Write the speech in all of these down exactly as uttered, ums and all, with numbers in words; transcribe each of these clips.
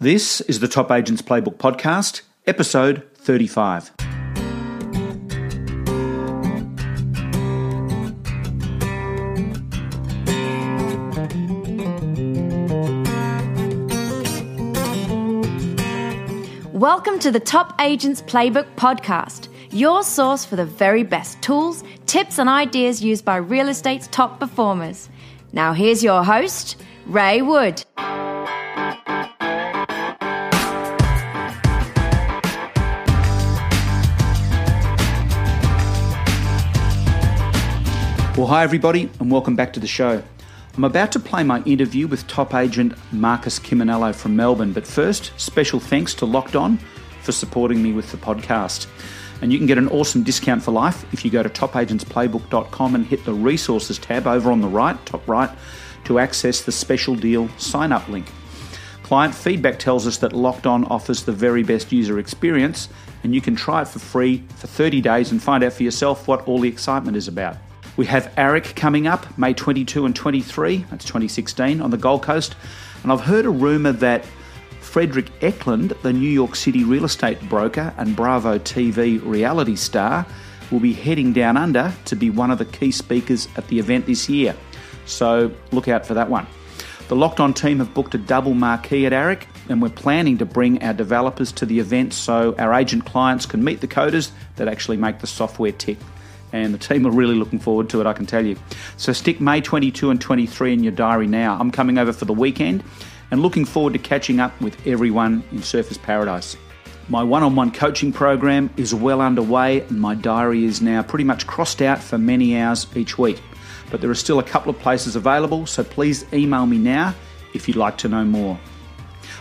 This is the Top Agents Playbook Podcast, episode thirty-five. Welcome to the Top Agents Playbook Podcast, your source for the very best tools, tips and ideas used by real estate's top performers. Now here's your host, Ray Wood. Well, hi everybody and welcome back to the show. I'm about to play my interview with top agent Marcus Kimonello from Melbourne, but first, special thanks to Locked On for supporting me with the podcast. And you can get an awesome discount for life if you go to top agents playbook dot com and hit the resources tab over on the right, top right, to access the special deal sign-up link. Client feedback tells us that Locked On offers the very best user experience, and you can try it for free for thirty days and find out for yourself what all the excitement is about. We have ARIC coming up May twenty-second and twenty-third, that's twenty sixteen, on the Gold Coast. And I've heard a rumour that Frederick Eklund, the New York City real estate broker and Bravo T V reality star, will be heading down under to be one of the key speakers at the event this year. So look out for that one. The Locked On team have booked a double marquee at ARIC, and we're planning to bring our developers to the event so our agent clients can meet the coders that actually make the software tick. And the team are really looking forward to it, I can tell you. So stick May twenty-second and twenty-third in your diary now. I'm coming over for the weekend and looking forward to catching up with everyone in Surfers Paradise. My one-on-one coaching program is well underway and my diary is now pretty much crossed out for many hours each week. But there are still a couple of places available, so please email me now if you'd like to know more.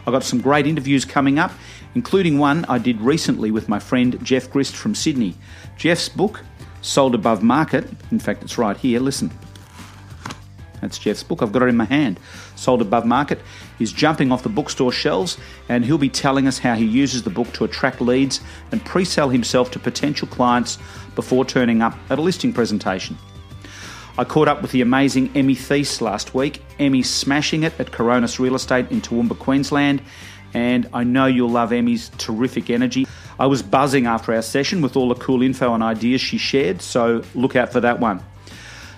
I've got some great interviews coming up, including one I did recently with my friend Jeff Grist from Sydney. Jeff's book, Sold Above Market, in fact it's right here, listen. That's Jeff's book, I've got it in my hand. Sold Above Market is jumping off the bookstore shelves and he'll be telling us how he uses the book to attract leads and pre-sell himself to potential clients before turning up at a listing presentation. I caught up with the amazing Emmy Thies last week. Emmy's smashing it at Coronas Real Estate in Toowoomba, Queensland, and I know you'll love Emmy's terrific energy. I was buzzing after our session with all the cool info and ideas she shared, so look out for that one.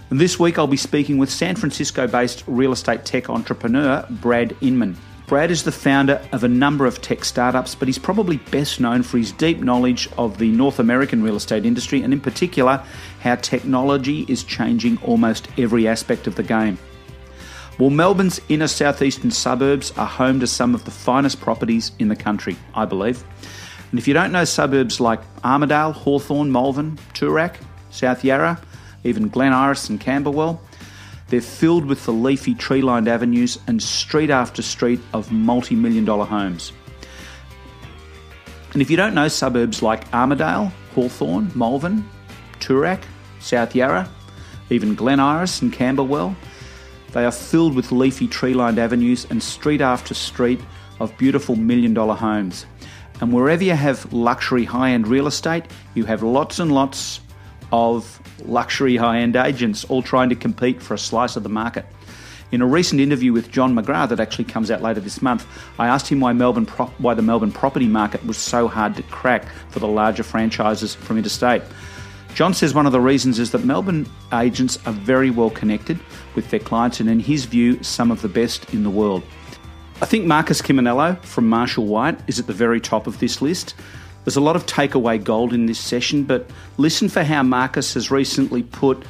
And this week I'll be speaking with San Francisco-based real estate tech entrepreneur Brad Inman. Brad is the founder of a number of tech startups, but he's probably best known for his deep knowledge of the North American real estate industry and in particular how technology is changing almost every aspect of the game. Well, Melbourne's inner southeastern suburbs are home to some of the finest properties in the country, I believe. And if you don't know suburbs like Armadale, Hawthorn, Malvern, Toorak, South Yarra, even Glen Iris and Camberwell, they're filled with the leafy tree-lined avenues and street after street of multi-million dollar homes. And if you don't know suburbs like Armadale, Hawthorn, Malvern, Toorak, South Yarra, even Glen Iris and Camberwell, they are filled with leafy tree-lined avenues and street after street of beautiful million-dollar homes. And wherever you have luxury high-end real estate, you have lots and lots of luxury high-end agents all trying to compete for a slice of the market. In a recent interview with John McGrath that actually comes out later this month, I asked him why Melbourne pro- why the Melbourne property market was so hard to crack for the larger franchises from interstate. John says one of the reasons is that Melbourne agents are very well connected with their clients and in his view, some of the best in the world. I think Marcus Kimonello from Marshall White is at the very top of this list. There's a lot of takeaway gold in this session, but listen for how Marcus has recently put,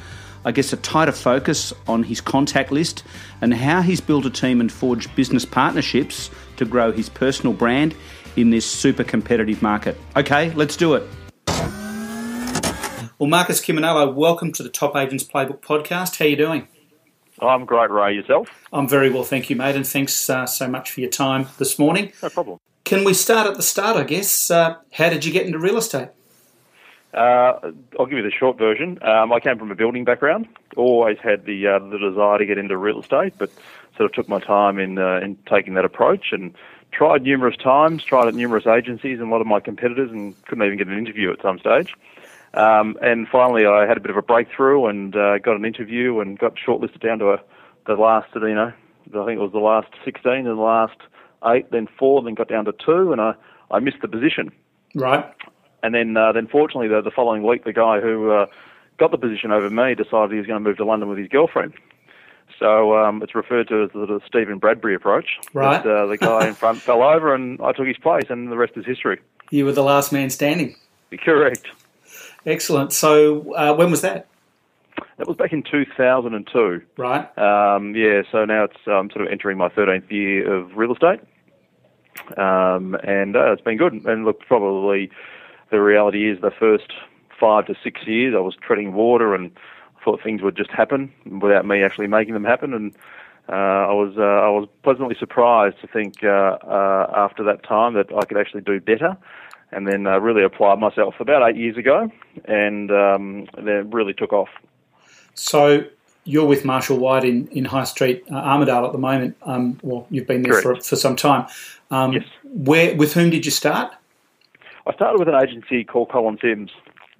I guess, a tighter focus on his contact list and how he's built a team and forged business partnerships to grow his personal brand in this super competitive market. Okay, let's do it. Well, Marcus Kimonello, welcome to the Top Agents Playbook Podcast. How are you doing? I'm great, Ray. Yourself? I'm very well, thank you, mate, and thanks uh, so much for your time this morning. No problem. Can we start at the start, I guess? Uh, how did you get into real estate? Uh, I'll give you the short version. Um, I came from a building background. Always had the uh, the desire to get into real estate, but sort of took my time in uh, in taking that approach and tried numerous times, tried at numerous agencies and a lot of my competitors and couldn't even get an interview at some stage. Um, and finally, I had a bit of a breakthrough and uh, got an interview and got shortlisted down to a, the last, you know, I think it was the last sixteen and the last eight, then four, then got down to two, and I, I missed the position. Right. And then uh, then fortunately, the, the following week, the guy who uh, got the position over me decided he was going to move to London with his girlfriend. So um, it's referred to as the, the Stephen Bradbury approach. Right. That, uh, the guy in front fell over and I took his place, and the rest is history. You were the last man standing. Correct. Excellent. So uh, when was that? That was back in two thousand two. Right. Um, yeah, so now it's um, sort of entering my thirteenth year of real estate. Um, and uh, it's been good. And look, probably the reality is the first five to six years I was treading water and thought things would just happen without me actually making them happen, and uh, I was uh, I was pleasantly surprised to think uh, uh, after that time that I could actually do better, and then uh, really applied myself about eight years ago, and um, then really took off. So you're with Marshall White in, in High Street, uh, Armadale at the moment. Um, well, you've been there for, for some time. Um, yes. Where with whom did you start? I started with an agency called Colin Sims.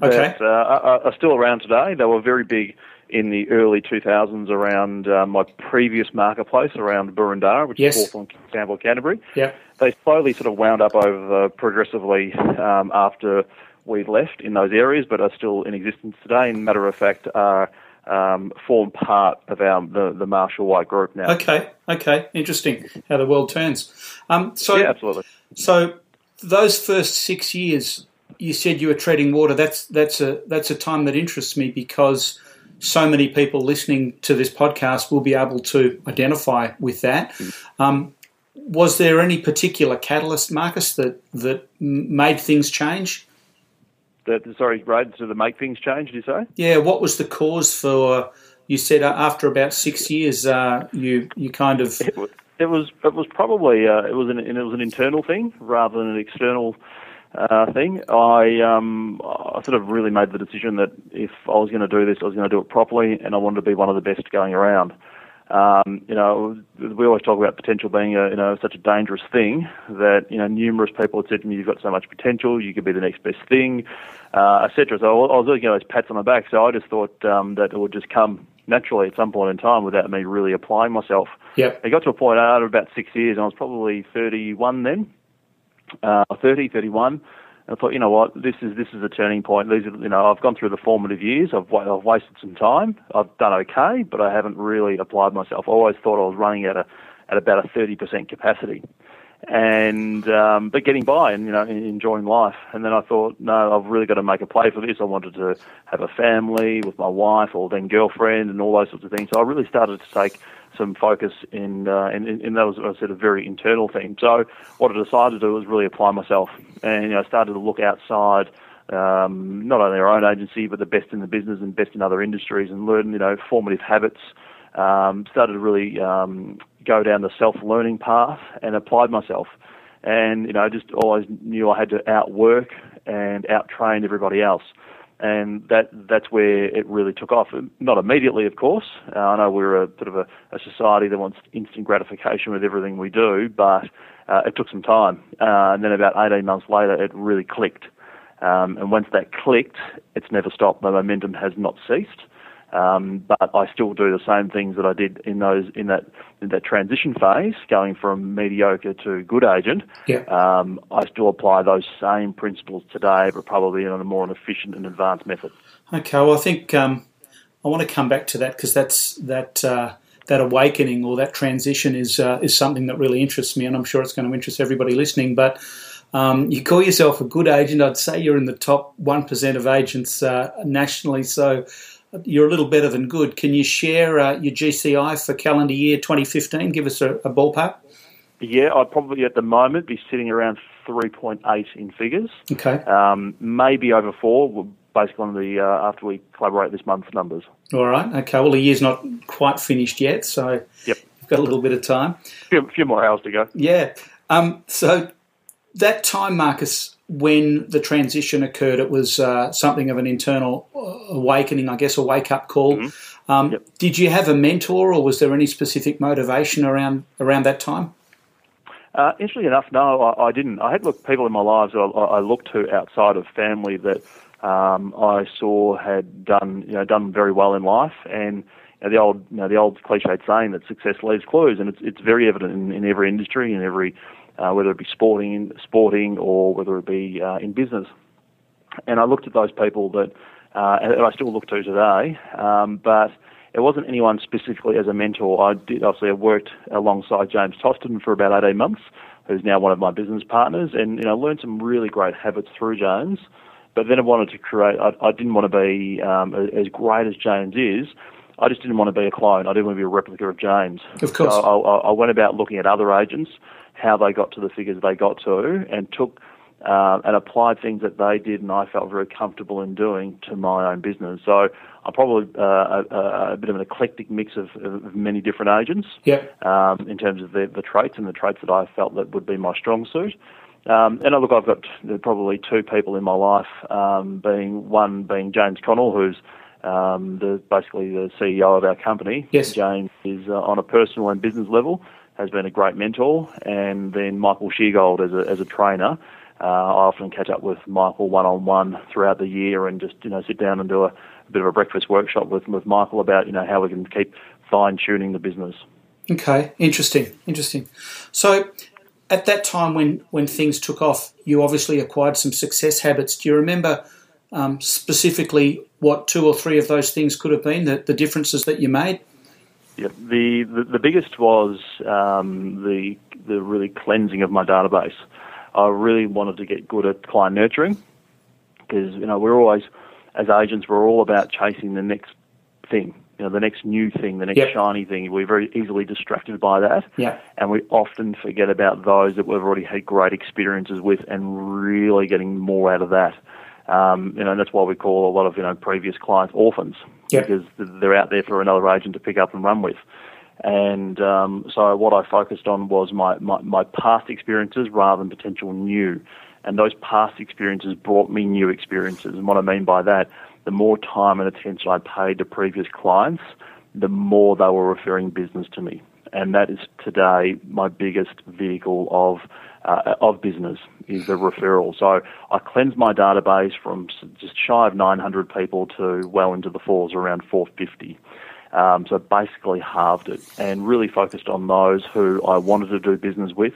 Okay. That uh, are, are still around today. They were very big in the early two thousands around uh, my previous marketplace around Boroondara, which yes. is Hawthorn, Campbell, Canterbury. Yeah. They slowly sort of wound up over uh, progressively um, after we left in those areas, but are still in existence today. And matter of fact, are um, form part of our the, the Marshall White group now. Okay. Okay. Interesting how the world turns. Um. So yeah, absolutely. So those first six years. You said you were treading water. That's that's a that's a time that interests me because so many people listening to this podcast will be able to identify with that. Um, was there any particular catalyst, Marcus, that that made things change? That sorry, Brad, so to make things change, did you say? Yeah. What was the cause for? You said after about six years, uh, you you kind of it was it was, it was probably uh, it was an it was an internal thing rather than an external. Uh, thing. I um, I sort of really made the decision that if I was going to do this, I was going to do it properly, and I wanted to be one of the best going around. Um, you know, we always talk about potential being a, you know such a dangerous thing that you know numerous people had said to me, "You've got so much potential, you could be the next best thing," uh, et cetera. So I was really getting those pats on the back. So I just thought um, that it would just come naturally at some point in time without me really applying myself. Yep. It got to a point after about six years, and I was probably thirty-one then. Uh, thirty, thirty-one, and I thought, you know what, this is this is a turning point. These are, you know, I've gone through the formative years. I've I've wasted some time. I've done okay, but I haven't really applied myself. I always thought I was running at a at about a thirty percent capacity, and um, but getting by and you know enjoying life. And then I thought, no, I've really got to make a play for this. I wanted to have a family with my wife or then girlfriend and all those sorts of things. So I really started to take some focus in, uh, and, and that was, I said, a very internal thing. So what I decided to do was really apply myself, and you know, I started to look outside, um, not only our own agency, but the best in the business and best in other industries, and learn, you know, formative habits. Um, started to really um, go down the self-learning path and applied myself, and you know, I just always knew I had to outwork and out-train everybody else. And that that's where it really took off. Not immediately, of course. Uh, I know we're a sort of a, a society that wants instant gratification with everything we do, but uh, it took some time. Uh, and then about eighteen months later, it really clicked. Um, and once that clicked, it's never stopped. My momentum has not ceased. Um, but I still do the same things that I did in those in that in that transition phase, going from mediocre to good agent. Yeah. Um, I still apply those same principles today, but probably on a more efficient and advanced method. Okay. Well, I think um, I want to come back to that because that's that uh, that awakening or that transition is uh, is something that really interests me, and I'm sure it's going to interest everybody listening. But Um, you call yourself a good agent. I'd say you're in the top one percent of agents uh, nationally, so you're a little better than good. Can you share uh, your G C I for calendar year twenty fifteen? Give us a, a ballpark. Yeah, I'd probably at the moment be sitting around three point eight in figures. Okay. Um, maybe over four, based on the uh, after we collaborate this month's numbers. All right. Okay. Well, the year's not quite finished yet, so yep. You've got a little bit of time. A few, few more hours to go. Yeah. Um, so... That time, Marcus, when the transition occurred, it was uh, something of an internal awakening, I guess, a wake-up call. Mm-hmm. um, yep. Did you have a mentor, or was there any specific motivation around around that time? Uh, interestingly enough, no, I, I didn't. I had looked people in my lives that I, I looked to outside of family that um, I saw had done you know done very well in life, and you know, the old you know, the old cliched saying that success leaves clues, and it's it's very evident in, in every industry, in every uh, whether it be sporting, sporting, or whether it be uh, in business. And I looked at those people that, uh, and I still look to today, um, but it wasn't anyone specifically as a mentor. I did obviously I worked alongside James Tostum for about eighteen months, who's now one of my business partners, and you know learned some really great habits through James. But then I wanted to create. I, I didn't want to be um, as great as James is. I just didn't want to be a clone. I didn't want to be a replica of James. Of course. So I, I went about looking at other agents, how they got to the figures they got to, and took uh, and applied things that they did, and I felt very comfortable in doing to my own business. So I'm probably uh, a, a bit of an eclectic mix of, of many different agents. Yeah. Um, in terms of the, the traits and the traits that I felt that would be my strong suit. Um, and look, I've got probably two people in my life, um, being one being James Connell, who's um, the, basically the C E O of our company. Yes. James is uh, on a personal and business level, has been a great mentor, and then Michael Sheargold as a as a trainer. Uh, I often catch up with Michael one-on-one throughout the year, and just you know sit down and do a, a bit of a breakfast workshop with with Michael about you know how we can keep fine-tuning the business. Okay, interesting, interesting. So. At that time when, when things took off, you obviously acquired some success habits. Do you remember um, specifically what two or three of those things could have been, the, the differences that you made? Yeah, the, the, the biggest was um, the the really cleansing of my database. I really wanted to get good at client nurturing because, you know, we're always, as agents, we're all about chasing the next thing. You know, the next new thing, the next yep. shiny thing. We're very easily distracted by that. Yep. And we often forget about those that we've already had great experiences with and really getting more out of that. Um, you know, and that's why we call a lot of, you know, previous clients orphans yep. because they're out there for another agent to pick up and run with. And um, so what I focused on was my, my, my past experiences rather than potential new. And those past experiences brought me new experiences. And what I mean by that, the more time and attention I paid to previous clients, the more they were referring business to me. And that is today my biggest vehicle of uh, of business is the referral. So I cleansed my database from just shy of nine hundred people to well into the fours, around four fifty. Um, so basically halved it and really focused on those who I wanted to do business with,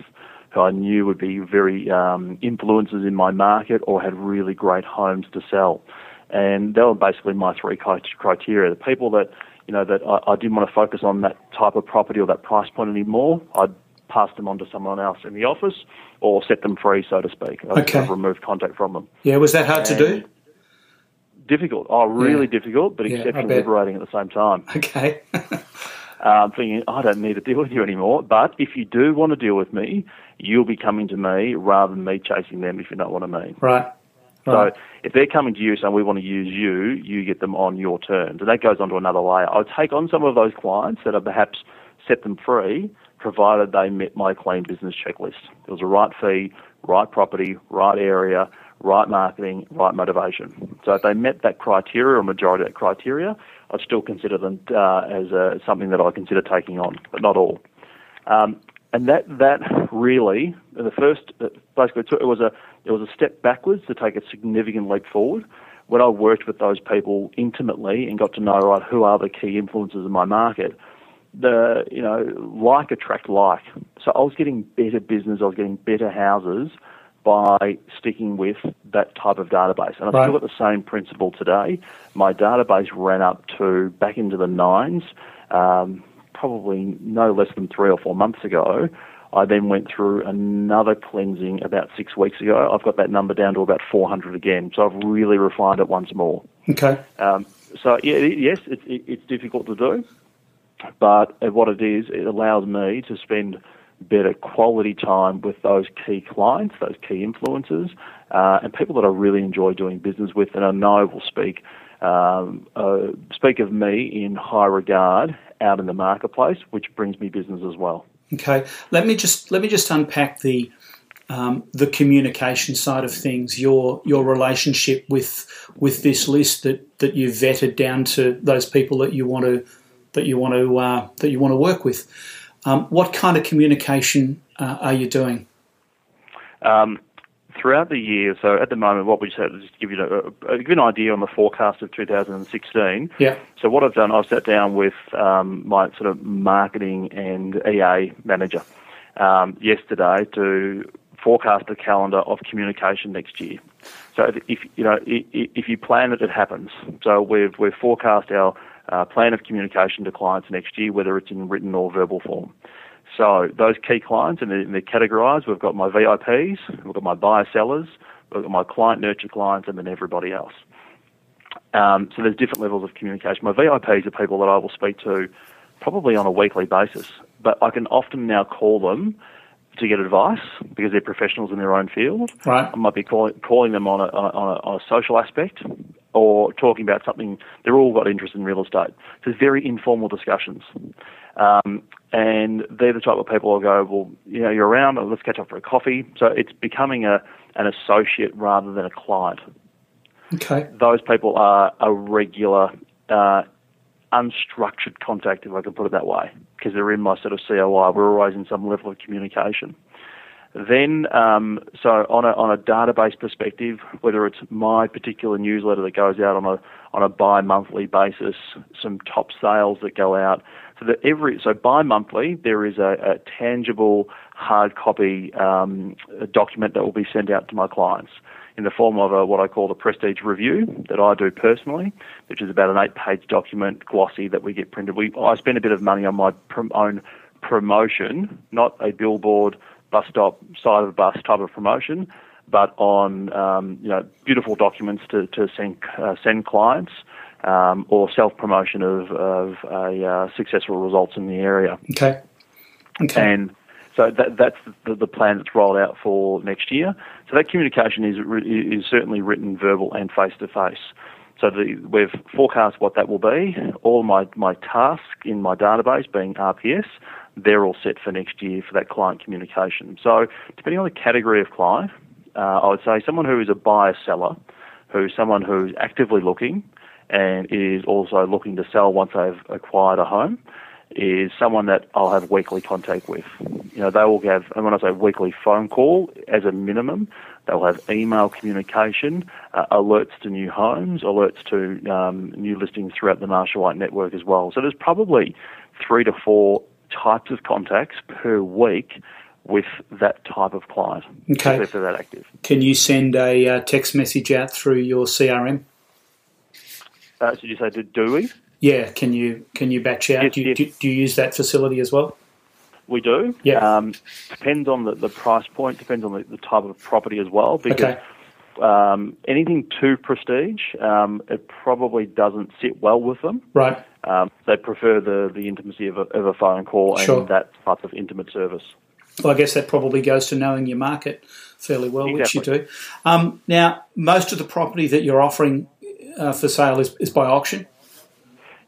who I knew would be very um, influencers in my market or had really great homes to sell. And they were basically my three criteria. The people that, you know, that I, I didn't want to focus on that type of property or that price point anymore, I'd pass them on to someone else in the office or set them free, so to speak. I'd okay. remove contact from them. Yeah, was that hard and to do? Difficult. Oh, really yeah. difficult, but yeah, exceptionally liberating at the same time. Okay. um, thinking, I don't need to deal with you anymore, but if you do want to deal with me, you'll be coming to me rather than me chasing them if you're not one of me. Right. So if they're coming to you saying we want to use you, you get them on your terms. And that goes on to another layer. I'll take on some of those clients that I perhaps set them free, provided they met my clean business checklist. It was a right fee, right property, right area, right marketing, right motivation. So if they met that criteria or majority of that criteria, I'd still consider them uh, as a, something that I consider taking on, but not all. Um, And that that really, the first, basically, it was a it was a step backwards to take a significant leap forward. When I worked with those people intimately and got to know, right, who are the key influencers in my market, the you know, like attract like. So I was getting better business, I was getting better houses by sticking with that type of database. And I've right. still got the same principle today. My database ran up to, back into the nines, um, probably no less than three or four months ago. I then went through another cleansing about six weeks ago. I've got that number down to about four hundred again, so I've really refined it once more. Okay. Um, so, yeah, it, yes, it, it, it's difficult to do, but what it is, it allows me to spend better quality time with those key clients, those key influencers, uh, and people that I really enjoy doing business with and I know will speak um, uh, speak of me in high regard out in the marketplace, which brings me business as well. Okay, let me just let me just unpack the um, the communication side of things. Your your relationship with with this list that, that you vetted down to those people that you want to that you want to uh, that you want to work with. Um, what kind of communication uh, are you doing? Um, throughout the year, so at the moment, what we just have is to give you a, a, give you an idea on the forecast of two thousand sixteen. Yeah. So what I've done, I've sat down with um, my sort of marketing and E A manager um, yesterday to forecast the calendar of communication next year. So if you know, if you plan it, it happens. So we've we've forecast our uh, plan of communication to clients next year, whether it's in written or verbal form. So those key clients, and they're, they're categorised. We've got my V I Ps, we've got my buyer sellers, we've got my client nurture clients, and then everybody else. Um, so there's different levels of communication. My V I Ps are people that I will speak to probably on a weekly basis, but I can often now call them to get advice because they're professionals in their own field. Right. I might be call, calling them on a, on, a, on a social aspect or talking about something. They're all got interest in real estate. So it's very informal discussions. Um, and they're the type of people who go, well, you know, you're around, let's catch up for a coffee. So it's becoming a an associate rather than a client. Okay. Those people are a regular, uh, unstructured contact, if I can put it that way, because they're in my sort of C O I. We're always in some level of communication. Then, um, so on a on a database perspective, whether it's my particular newsletter that goes out on a on a bi-monthly basis, some top sales that go out, so that every so bi-monthly there is a, a tangible hard copy um, document that will be sent out to my clients in the form of a, what I call the Prestige Review that I do personally, which is about an eight-page document glossy that we get printed. We I spend a bit of money on my prom- own promotion, not a billboard, bus stop, side of a bus type of promotion, but on um, you know beautiful documents to to send uh, send clients um, or self promotion of of a uh, successful results in the area. Okay. Okay. And so that that's the, the plan that's rolled out for next year. So that communication is is certainly written, verbal, and face to face. So the, we've forecast what that will be. All my my tasks in my database being R P S. They're all set for next year for that client communication. So depending on the category of client, uh, I would say someone who is a buyer-seller, who's someone who's actively looking and is also looking to sell once they've acquired a home, is someone that I'll have weekly contact with. You know, they will have, and when I say weekly phone call, as a minimum, they'll have email communication, uh, alerts to new homes, alerts to um, new listings throughout the Marshall White network as well. So there's probably three to four types of contacts per week with that type of client. Okay. For that active. Can you send a uh, text message out through your C R M? Uh, so you say, do we? Yeah. Can you can you batch out? Yes, do, you, yes. do, do you use that facility as well? We do. Yeah. Um, depends on the, the price point. Depends on the, the type of property as well. Because okay. Um, anything too prestige, um, it probably doesn't sit well with them. Right. Um, they prefer the, the intimacy of a, of a phone call and sure. that type of intimate service. Well, I guess that probably goes to knowing your market fairly well, exactly. which you do. Um, now, most of the property that you're offering uh, for sale is, is by auction?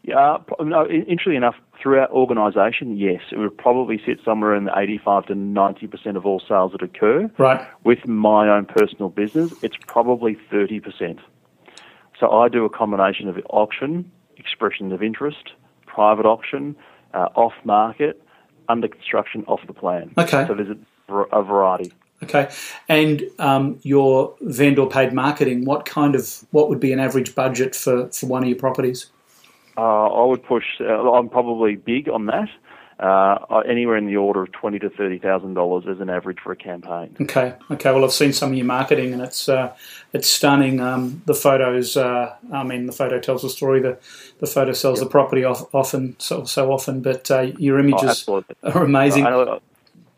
Yeah, no. Interestingly enough, through our organisation, yes, it would probably sit somewhere in the eighty-five to ninety percent of all sales that occur. Right. With my own personal business, it's probably thirty percent. So I do a combination of auction, expression of interest, private auction, uh, off market, under construction, off the plan. Okay. So there's a, a variety. Okay. And um, your vendor paid marketing, what kind of what would be an average budget for, for one of your properties? Uh, I would push. Uh, I'm probably big on that. Uh, anywhere in the order of twenty to thirty thousand dollars as an average for a campaign. Okay. Okay. Well, I've seen some of your marketing, and it's uh, it's stunning. Um, the photos. Uh, I mean, the photo tells the story. The the photo sells yep. the property off, often, so so often. But uh, your images oh, are amazing. I'm a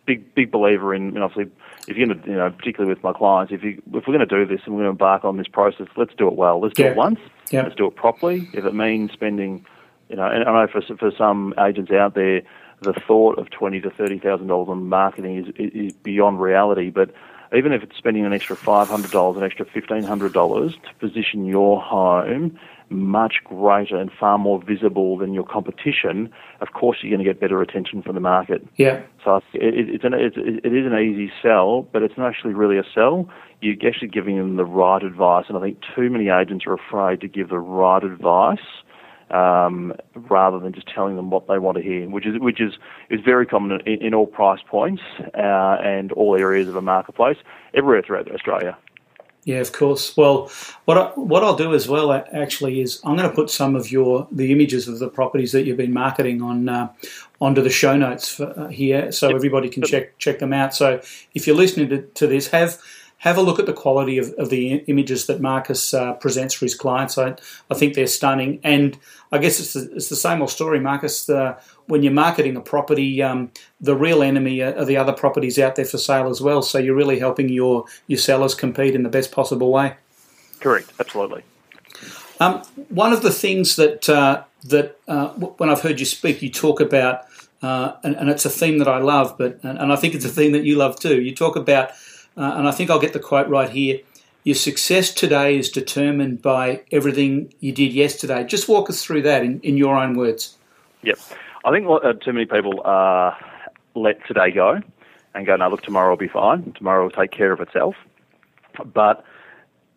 big big believer in, you know, obviously, if you're going to, you know, particularly with my clients, if you if we're going to do this and we're going to embark on this process, let's do it well. Let's do yeah. it once. Yeah. Let's do it properly. If it means spending, you know, and I know for for some agents out there, the thought of twenty to thirty thousand dollars on marketing is is beyond reality. But even if it's spending an extra five hundred dollars, an extra fifteen hundred dollars to position your home much greater and far more visible than your competition, of course you're going to get better attention from the market. Yeah. So it, it's an it's, it is an easy sell, but it's not actually really a sell. You're actually giving them the right advice, and I think too many agents are afraid to give the right advice Um, rather than just telling them what they want to hear, which is which is, is very common in, in all price points uh, and all areas of a marketplace everywhere throughout Australia. Yeah, of course. Well, what I, what I'll do as well actually is I'm going to put some of your the images of the properties that you've been marketing on uh, onto the show notes for, uh, here, so yep. everybody can yep. check check them out. So if you're listening to, to this, have. Have a look at the quality of, of the images that Marcus uh, presents for his clients. I, I think they're stunning. And I guess it's the, it's the same old story, Marcus. The, when you're marketing a property, um, the real enemy are, are the other properties out there for sale as well. So you're really helping your, your sellers compete in the best possible way. Correct, absolutely. Um, one of the things that, uh, that uh, when I've heard you speak, you talk about, uh, and, and it's a theme that I love, but and, and I think it's a theme that you love too. You talk about... Uh, and I think I'll get the quote right here. Your success today is determined by everything you did yesterday. Just walk us through that in, in your own words. Yep. I think uh, too many people uh, let today go and go, no, look, tomorrow will be fine. Tomorrow will take care of itself. But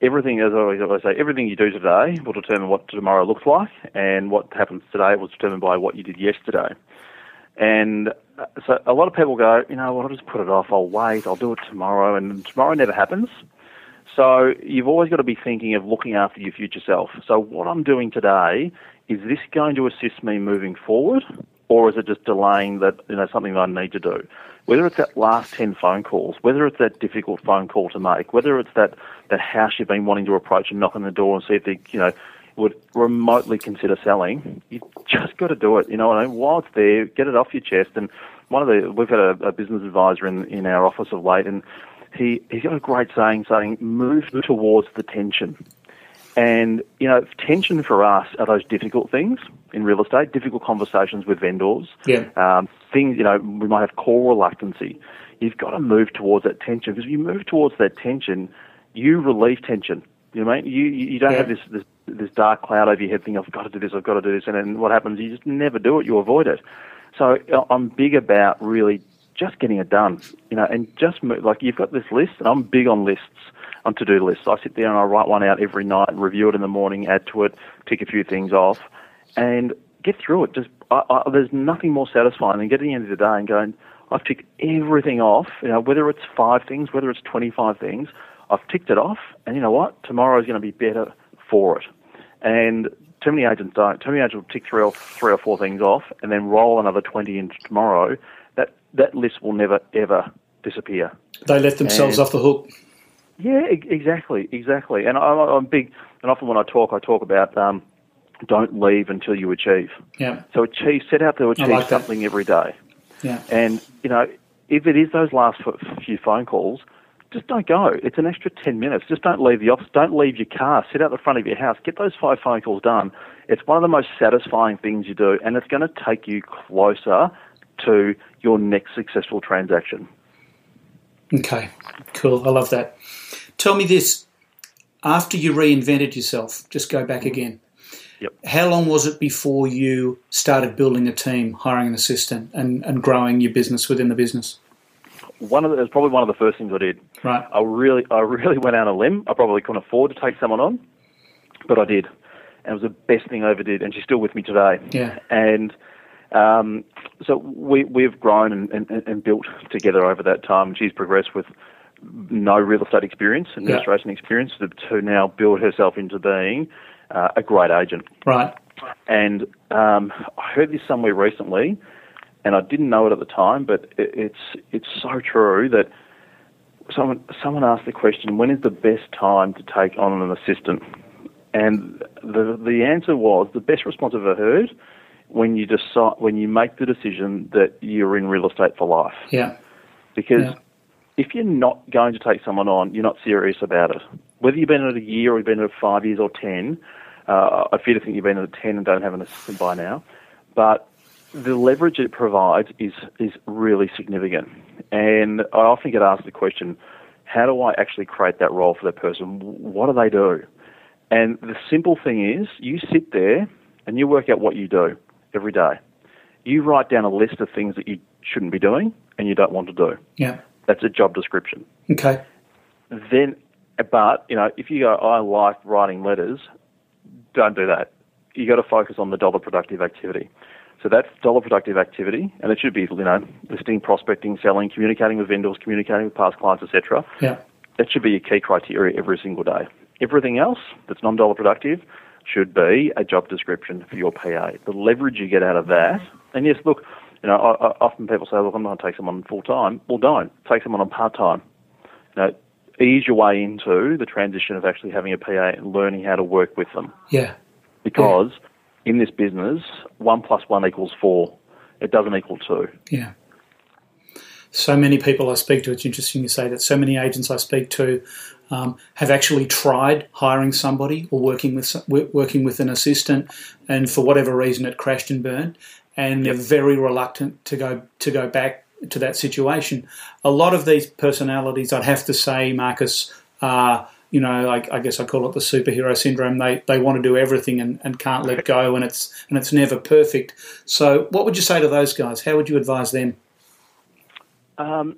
everything, as I always say, everything you do today will determine what tomorrow looks like, and what happens today was determined by what you did yesterday. And so a lot of people go, you know, well, I'll just put it off, I'll wait, I'll do it tomorrow, and tomorrow never happens. So you've always got to be thinking of looking after your future self. So what I'm doing today, is this going to assist me moving forward, or is it just delaying that, you know, something that I need to do? Whether it's that last ten phone calls, whether it's that difficult phone call to make, whether it's that, that house you've been wanting to approach and knock on the door and see if they, you know, would remotely consider selling, you just got to do it. You know what I mean? While it's there, get it off your chest. And one of the, we've had a, a business advisor in, in our office of late, and he, he's got a great saying saying, move towards the tension. And, you know, tension for us are those difficult things in real estate, difficult conversations with vendors, yeah. um, things, you know, we might have call reluctancy. You've got to move towards that tension, because if you move towards that tension, you relieve tension. You know what I mean? You, you don't yeah. have this, this this dark cloud over your head thinking, I've got to do this, I've got to do this. And then what happens, you just never do it, you avoid it. So I'm big about really just getting it done, you know, and just move. Like, you've got this list, and I'm big on lists, on to-do lists. I sit there and I write one out every night, review it in the morning, add to it, tick a few things off, and get through it. Just I, I, there's nothing more satisfying than getting into the day and going, I've ticked everything off, you know, whether it's five things, whether it's twenty-five things, I've ticked it off, and you know what? Tomorrow is going to be better for it. And too many agents don't. Too many agents will tick three or three or four things off and then roll another twenty into tomorrow. That that list will never, ever disappear. They let themselves and, off the hook. Yeah, e- exactly, exactly. And I, I'm big, and often when I talk, I talk about um, don't leave until you achieve. Yeah. So achieve, set out to achieve like something every day. Yeah. And, you know, if it is those last few phone calls, just don't go. It's an extra ten minutes. Just don't leave the office. Don't leave your car. Sit out the front of your house. Get those five phone calls done. It's one of the most satisfying things you do, and it's going to take you closer to your next successful transaction. Okay, cool. I love that. Tell me this. After you reinvented yourself, just go back again. Yep. How long was it before you started building a team, hiring an assistant, and, and growing your business within the business? One of the, it was probably one of the first things I did. Right. I really, I really went out on a limb. I probably couldn't afford to take someone on, but I did, and it was the best thing I ever did. And she's still with me today. Yeah. And um, so we we've grown and, and, and built together over that time. She's progressed with no real estate experience, administration yeah. experience, to, to now build herself into being uh, a great agent. Right. And um, I heard this somewhere recently. And I didn't know it at the time, but it's it's so true that someone someone asked the question, when is the best time to take on an assistant? And the the answer was, the best response I've ever heard, when you decide, when you make the decision that you're in real estate for life. Yeah. Because yeah. if you're not going to take someone on, you're not serious about it. Whether you've been at a year or you've been at five years or ten, uh, I fear to think you've been at ten and don't have an assistant by now, but the leverage it provides is is really significant. And I often get asked the question, how do I actually create that role for that person? What do they do? And the simple thing is, you sit there and you work out what you do every day. You write down a list of things that you shouldn't be doing and you don't want to do. Yeah. That's a job description. Okay. Then, but, you know, if you go, I like writing letters, don't do that. you got to focus on the dollar productive activity. So that's dollar productive activity, and it should be, you know, listing, prospecting, selling, communicating with vendors, communicating with past clients, et cetera. Yeah, that should be your key criteria every single day. Everything else that's non-dollar productive should be a job description for your P A. The leverage you get out of that, and yes, look, you know, I, I, often people say, look, I'm not going to take someone full time. Well, don't take someone on part time. You know, ease your way into the transition of actually having a P A and learning how to work with them. Yeah, because. Yeah. In this business, one plus one equals four. It doesn't equal two. Yeah. So many people I speak to, it's interesting you say that, so many agents I speak to um, have actually tried hiring somebody or working with working with an assistant, and for whatever reason it crashed and burned, and yep. they're very reluctant to go to go back to that situation. A lot of these personalities, I'd have to say, Marcus, are... Uh, you know, I, I guess I call it the superhero syndrome. They they want to do everything and, and can't let go, and it's and it's never perfect. So what would you say to those guys? How would you advise them? Um,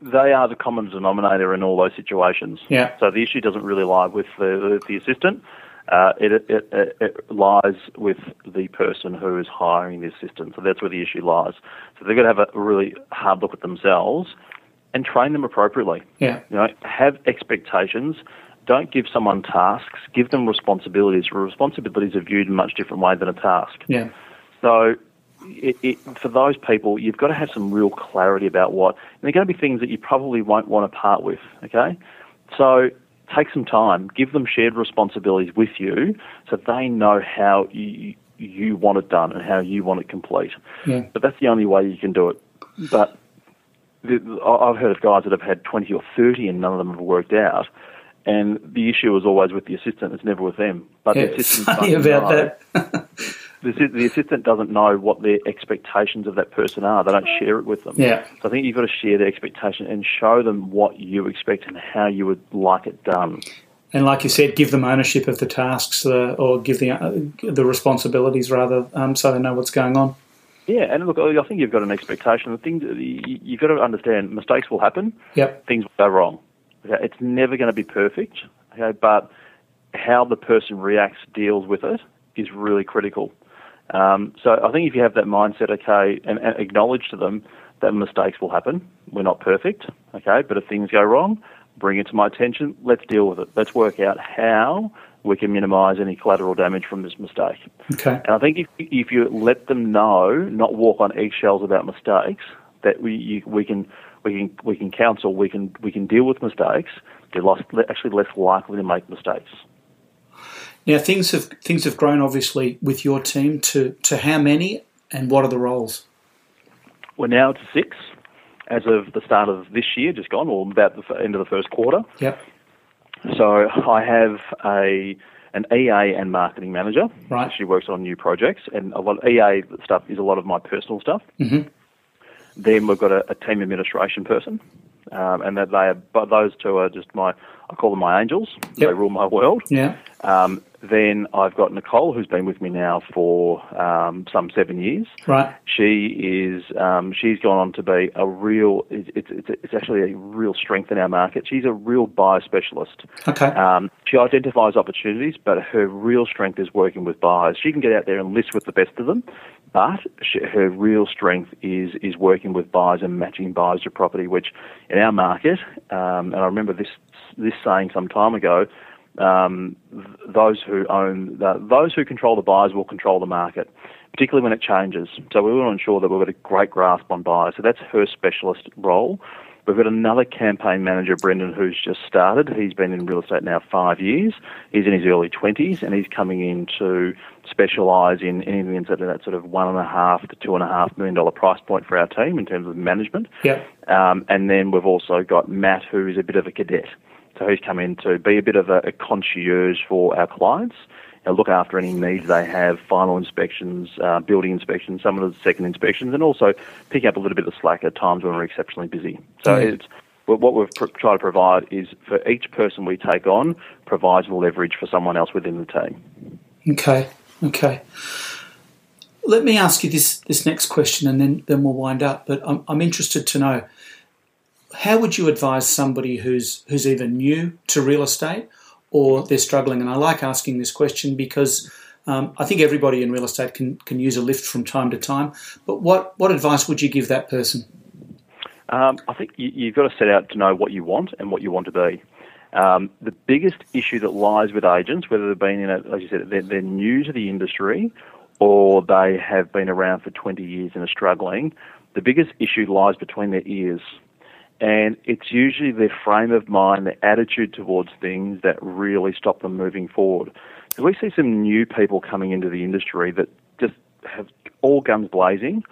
they are the common denominator in all those situations. Yeah. So the issue doesn't really lie with the, the assistant. Uh, it, it, it, it lies with the person who is hiring the assistant. So that's where the issue lies. So they've got to have a really hard look at themselves and train them appropriately. Yeah. You know, have expectations. Don't give someone tasks. Give them responsibilities. Responsibilities are viewed in a much different way than a task. Yeah. So it, it, for those people, you've got to have some real clarity about what. And they're going to be things that you probably won't want to part with, okay? So take some time. Give them shared responsibilities with you so they know how you, you want it done and how you want it complete. Yeah. But that's the only way you can do it. But the, I've heard of guys that have had twenty or thirty and none of them have worked out. And the issue was always with the assistant. It's never with them. But yeah, the assistant funny about know, that. the, the assistant doesn't know what their expectations of that person are. They don't share it with them. Yeah. So I think you've got to share the expectation and show them what you expect and how you would like it done. And like you said, give them ownership of the tasks uh, or give the uh, the responsibilities rather, um, so they know what's going on. Yeah, and look, I think you've got an expectation. The thing you've got to understand, mistakes will happen. Yep. Things will go wrong. It's never going to be perfect, okay? But how the person reacts, deals with it is really critical. Um, so I think if you have that mindset, okay, and, and acknowledge to them that mistakes will happen. We're not perfect, okay? But if things go wrong, bring it to my attention. Let's deal with it. Let's work out how we can minimise any collateral damage from this mistake. Okay. And I think if, if you let them know, not walk on eggshells about mistakes, that we you, we can... We can we can counsel, we can we can deal with mistakes. They're less, actually less likely to make mistakes. Now things have things have grown obviously with your team to, to how many and what are the roles? We're now to six as of the start of this year, just gone, or about the end of the first quarter. Yep. So I have a an E A and marketing manager. Right. She works on new projects, and a lot of E A stuff is a lot of my personal stuff. Mm-hmm. Then we've got a, a team administration person, um, and that they are, but those two are just my, I call them my angels. Yep. They rule my world. Yeah. Um, then I've got Nicole, who's been with me now for um, some seven years. Right. She is, um, she's gone on to be a real, it's it's it's actually a real strength in our market. She's a real buyer specialist. Okay. Um, she identifies opportunities, but her real strength is working with buyers. She can get out there and list with the best of them. But she, her real strength is is working with buyers and matching buyers to property, which in our market, um, and I remember this this saying some time ago, um, th- those who own the, those who control the buyers will control the market, particularly when it changes. So we want to ensure that we've got a great grasp on buyers. So that's her specialist role. We've got another campaign manager, Brendan, who's just started. He's been in real estate now five years. He's in his early twenties, and he's coming in to specialise in anything that that sort of one and a half to two and a half million dollar price point for our team in terms of management. Yeah. Um, and then we've also got Matt, who is a bit of a cadet. So he's come in to be a bit of a, a concierge for our clients. Look after any needs they have, final inspections, uh, building inspections, some of the second inspections, and also pick up a little bit of slack at times when we're exceptionally busy. So mm-hmm. it's, what we've pr- tried to provide is for each person we take on, provides leverage for someone else within the team. Okay, okay. Let me ask you this, this next question and then, then we'll wind up. But I'm, I'm interested to know, how would you advise somebody who's who's either new to real estate or they're struggling? And I like asking this question because Um, I think everybody in real estate can, can use a lift from time to time. But what, what advice would you give that person? Um, I think you, you've got to set out to know what you want and what you want to be. Um, the biggest issue that lies with agents, whether they've been in it, as you said, they're, they're new to the industry or they have been around for twenty years and are struggling, the biggest issue lies between their ears. And it's usually their frame of mind, their attitude towards things that really stop them moving forward. Because we see some new people coming into the industry that just have all guns blazing.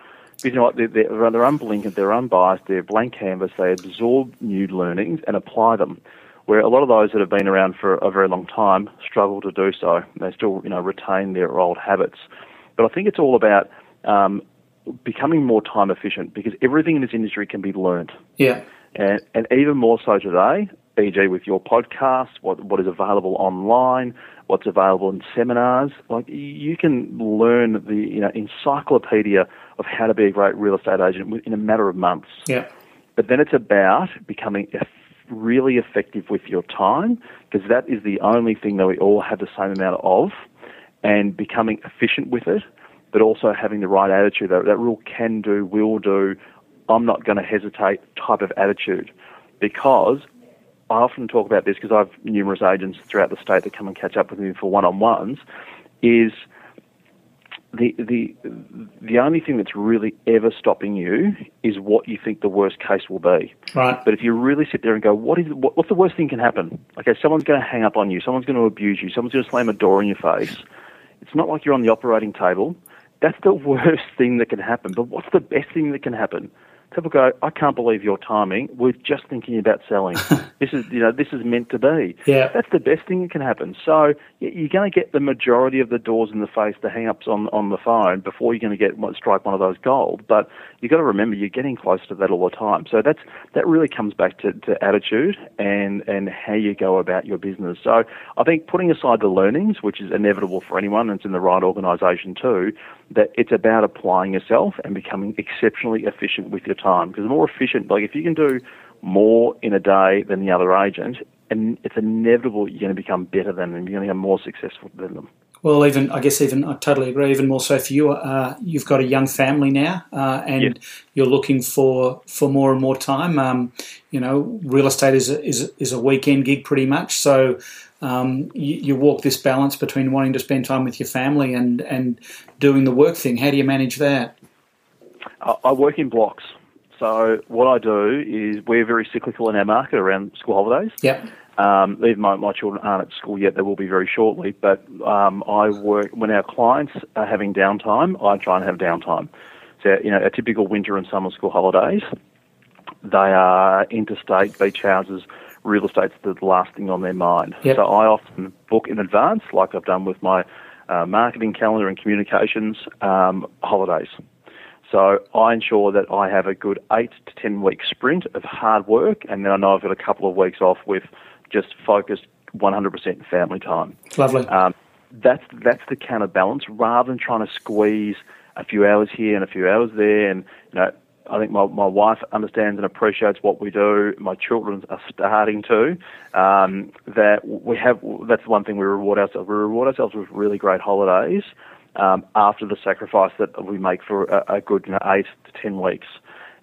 But you know what? They're, they're, they're unblinkered, they're unbiased, they're blank canvas, they absorb new learnings and apply them. Where a lot of those that have been around for a very long time struggle to do so. They still, you know, retain their old habits. But I think it's all about um, becoming more time efficient, because everything in this industry can be learnt. Yeah. And, and even more so today, for example with your podcast, what what is available online, what's available in seminars. Like, you can learn the you know encyclopedia of how to be a great real estate agent in a matter of months. Yeah. But then it's about becoming efficient. Really effective with your time, because that is the only thing that we all have the same amount of, and becoming efficient with it, but also having the right attitude, that, that real can do, will do, I'm not going to hesitate type of attitude. Because I often talk about this, because I have numerous agents throughout the state that come and catch up with me for one-on-ones, is the the the only thing that's really ever stopping you is what you think the worst case will be. Right. But if you really sit there and go, what is what, what's the worst thing can happen? Okay, someone's going to hang up on you, someone's going to abuse you, someone's going to slam a door in your face. It's not like you're on the operating table. That's the worst thing that can happen. But what's the best thing that can happen? People go, I can't believe your timing. We're just thinking about selling. This is, you know, this is meant to be. Yeah. That's the best thing that can happen. So you're going to get the majority of the doors in the face, the hang-ups on, on the phone, before you're going to get strike one of those gold. But you've got to remember, you're getting close to that all the time. So that's that really comes back to, to attitude and, and how you go about your business. So I think putting aside the learnings, which is inevitable for anyone, and it's in the right organisation too, that it's about applying yourself and becoming exceptionally efficient with your time. Because the more efficient, like if you can do more in a day than the other agent, and it's inevitable you're going to become better than them, you're going to become more successful than them. Well, even I guess even I totally agree. Even more so for you, uh, you've got a young family now, uh, and yes. You're looking for, for more and more time. Um, you know, real estate is a, is is a weekend gig pretty much. So um, you, you walk this balance between wanting to spend time with your family and and doing the work thing. How do you manage that? I, I work in blocks. So what I do is we're very cyclical in our market around school holidays. Yep. Um, even my, my children aren't at school yet, they will be very shortly, but um, I work, when our clients are having downtime, I try and have downtime. So, you know, our typical winter and summer school holidays, they are interstate, beach houses, real estate's the last thing on their mind. Yep. So I often book in advance, like I've done with my uh, marketing calendar and communications, um, holidays. So I ensure that I have a good eight to ten week sprint of hard work, and then I know I've got a couple of weeks off with just focused one hundred percent family time. Lovely. Um, that's that's the counterbalance, rather than trying to squeeze a few hours here and a few hours there. And you know, I think my, my wife understands and appreciates what we do. My children are starting to. Um, that we have. That's one thing we reward ourselves. We reward ourselves with really great holidays. Um, after the sacrifice that we make for a, a good you know, eight to ten weeks.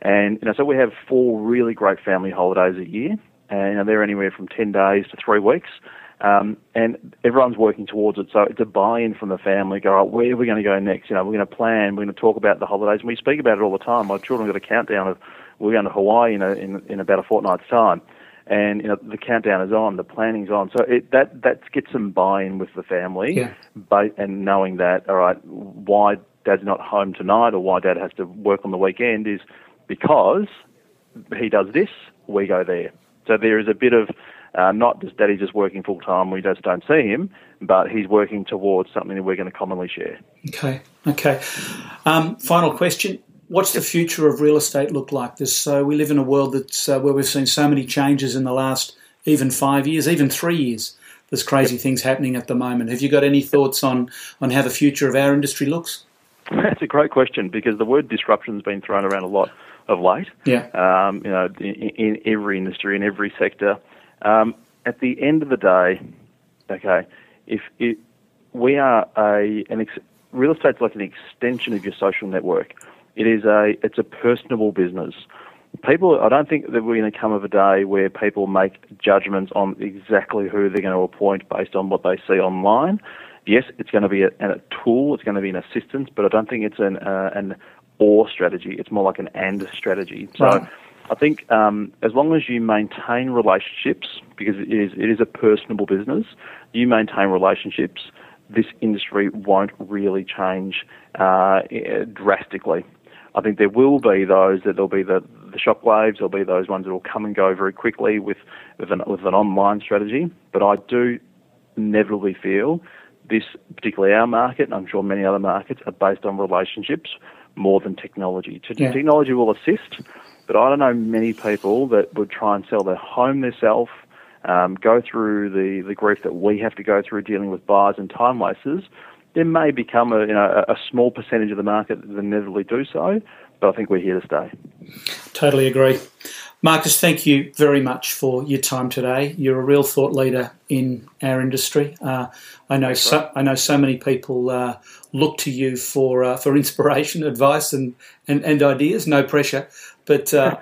And you know, so we have four really great family holidays a year, and you know, they're anywhere from ten days to three weeks. Um, and everyone's working towards it, so it's a buy-in from the family. Go, oh, where are we going to go next? You know, we're going to plan, we're going to talk about the holidays, and we speak about it all the time. My children got a countdown of we're going to Hawaii in, a, in, in about a fortnight's time. And you know, the countdown is on, the planning's on. So it, that that gets some buy-in with the family, yeah. but, and knowing that, all right, why Dad's not home tonight, or why Dad has to work on the weekend, is because he does this, we go there. So there is a bit of uh, not just Daddy just working full-time, we just don't see him, but he's working towards something that we're going to commonly share. Okay, okay. Um, final question. What's the future of real estate look like? This, so we live in a world that's uh, where we've seen so many changes in the last even five years, even three years. There's crazy things happening at the moment. Have you got any thoughts on, on how the future of our industry looks? That's a great question, because the word disruption has been thrown around a lot of late. Yeah. Um, you know, in, in every industry, in every sector. Um, at the end of the day, okay, if it, we are a an ex, real estate's like an extension of your social network. It is a it's a personable business. People, I don't think that we're going to come of a day where people make judgments on exactly who they're going to appoint based on what they see online. Yes, it's going to be a, a tool, it's going to be an assistance, but I don't think it's an uh, an or strategy. It's more like an and strategy. So right. I think um, as long as you maintain relationships, because it is it is a personable business, you maintain relationships, this industry won't really change uh, drastically. I think there will be those that there'll be the, the shockwaves, there'll be those ones that will come and go very quickly with, with, an, with an online strategy. But I do inevitably feel this, particularly our market, and I'm sure many other markets, are based on relationships more than technology. Yeah. Technology will assist, but I don't know many people that would try and sell their home themselves, um, go through the, the grief that we have to go through dealing with buyers and time wasters. There may become a, you know, a small percentage of the market that inevitably do so, but I think we're here to stay. Totally agree. Marcus, thank you very much for your time today. You're a real thought leader in our industry. Uh, I know That's so right. I know so many people uh, look to you for uh, for inspiration, advice, and, and, and ideas. No pressure. But uh,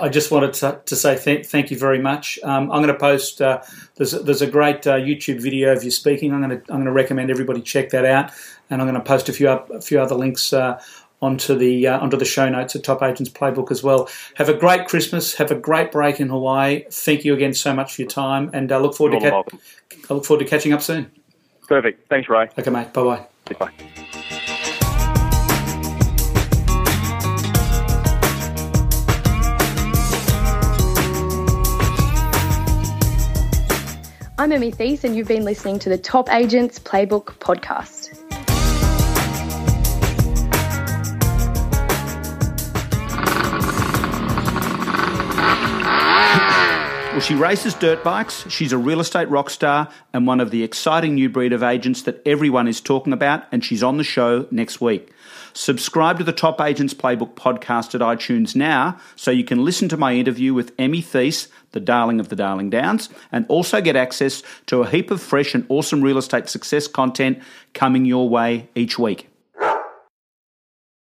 I just wanted to, to say thank, thank you very much. Um, I'm going to post uh, there's a, there's a great uh, YouTube video of you speaking. I'm going to I'm going to recommend everybody check that out, and I'm going to post a few up, a few other links uh, onto the uh, onto the show notes at Top Agents Playbook as well. Have a great Christmas. Have a great break in Hawaii. Thank you again so much for your time, and I look forward You're to ca- I look forward to catching up soon. Perfect. Thanks, Ray. Okay, mate. Bye bye. Bye. I'm Emmy Thies, and you've been listening to the Top Agents Playbook Podcast. Well, she races dirt bikes, she's a real estate rock star, and one of the exciting new breed of agents that everyone is talking about, and she's on the show next week. Subscribe to the Top Agents Playbook Podcast at iTunes now so you can listen to my interview with Emmy Thies, the darling of the Darling Downs, and also get access to a heap of fresh and awesome real estate success content coming your way each week.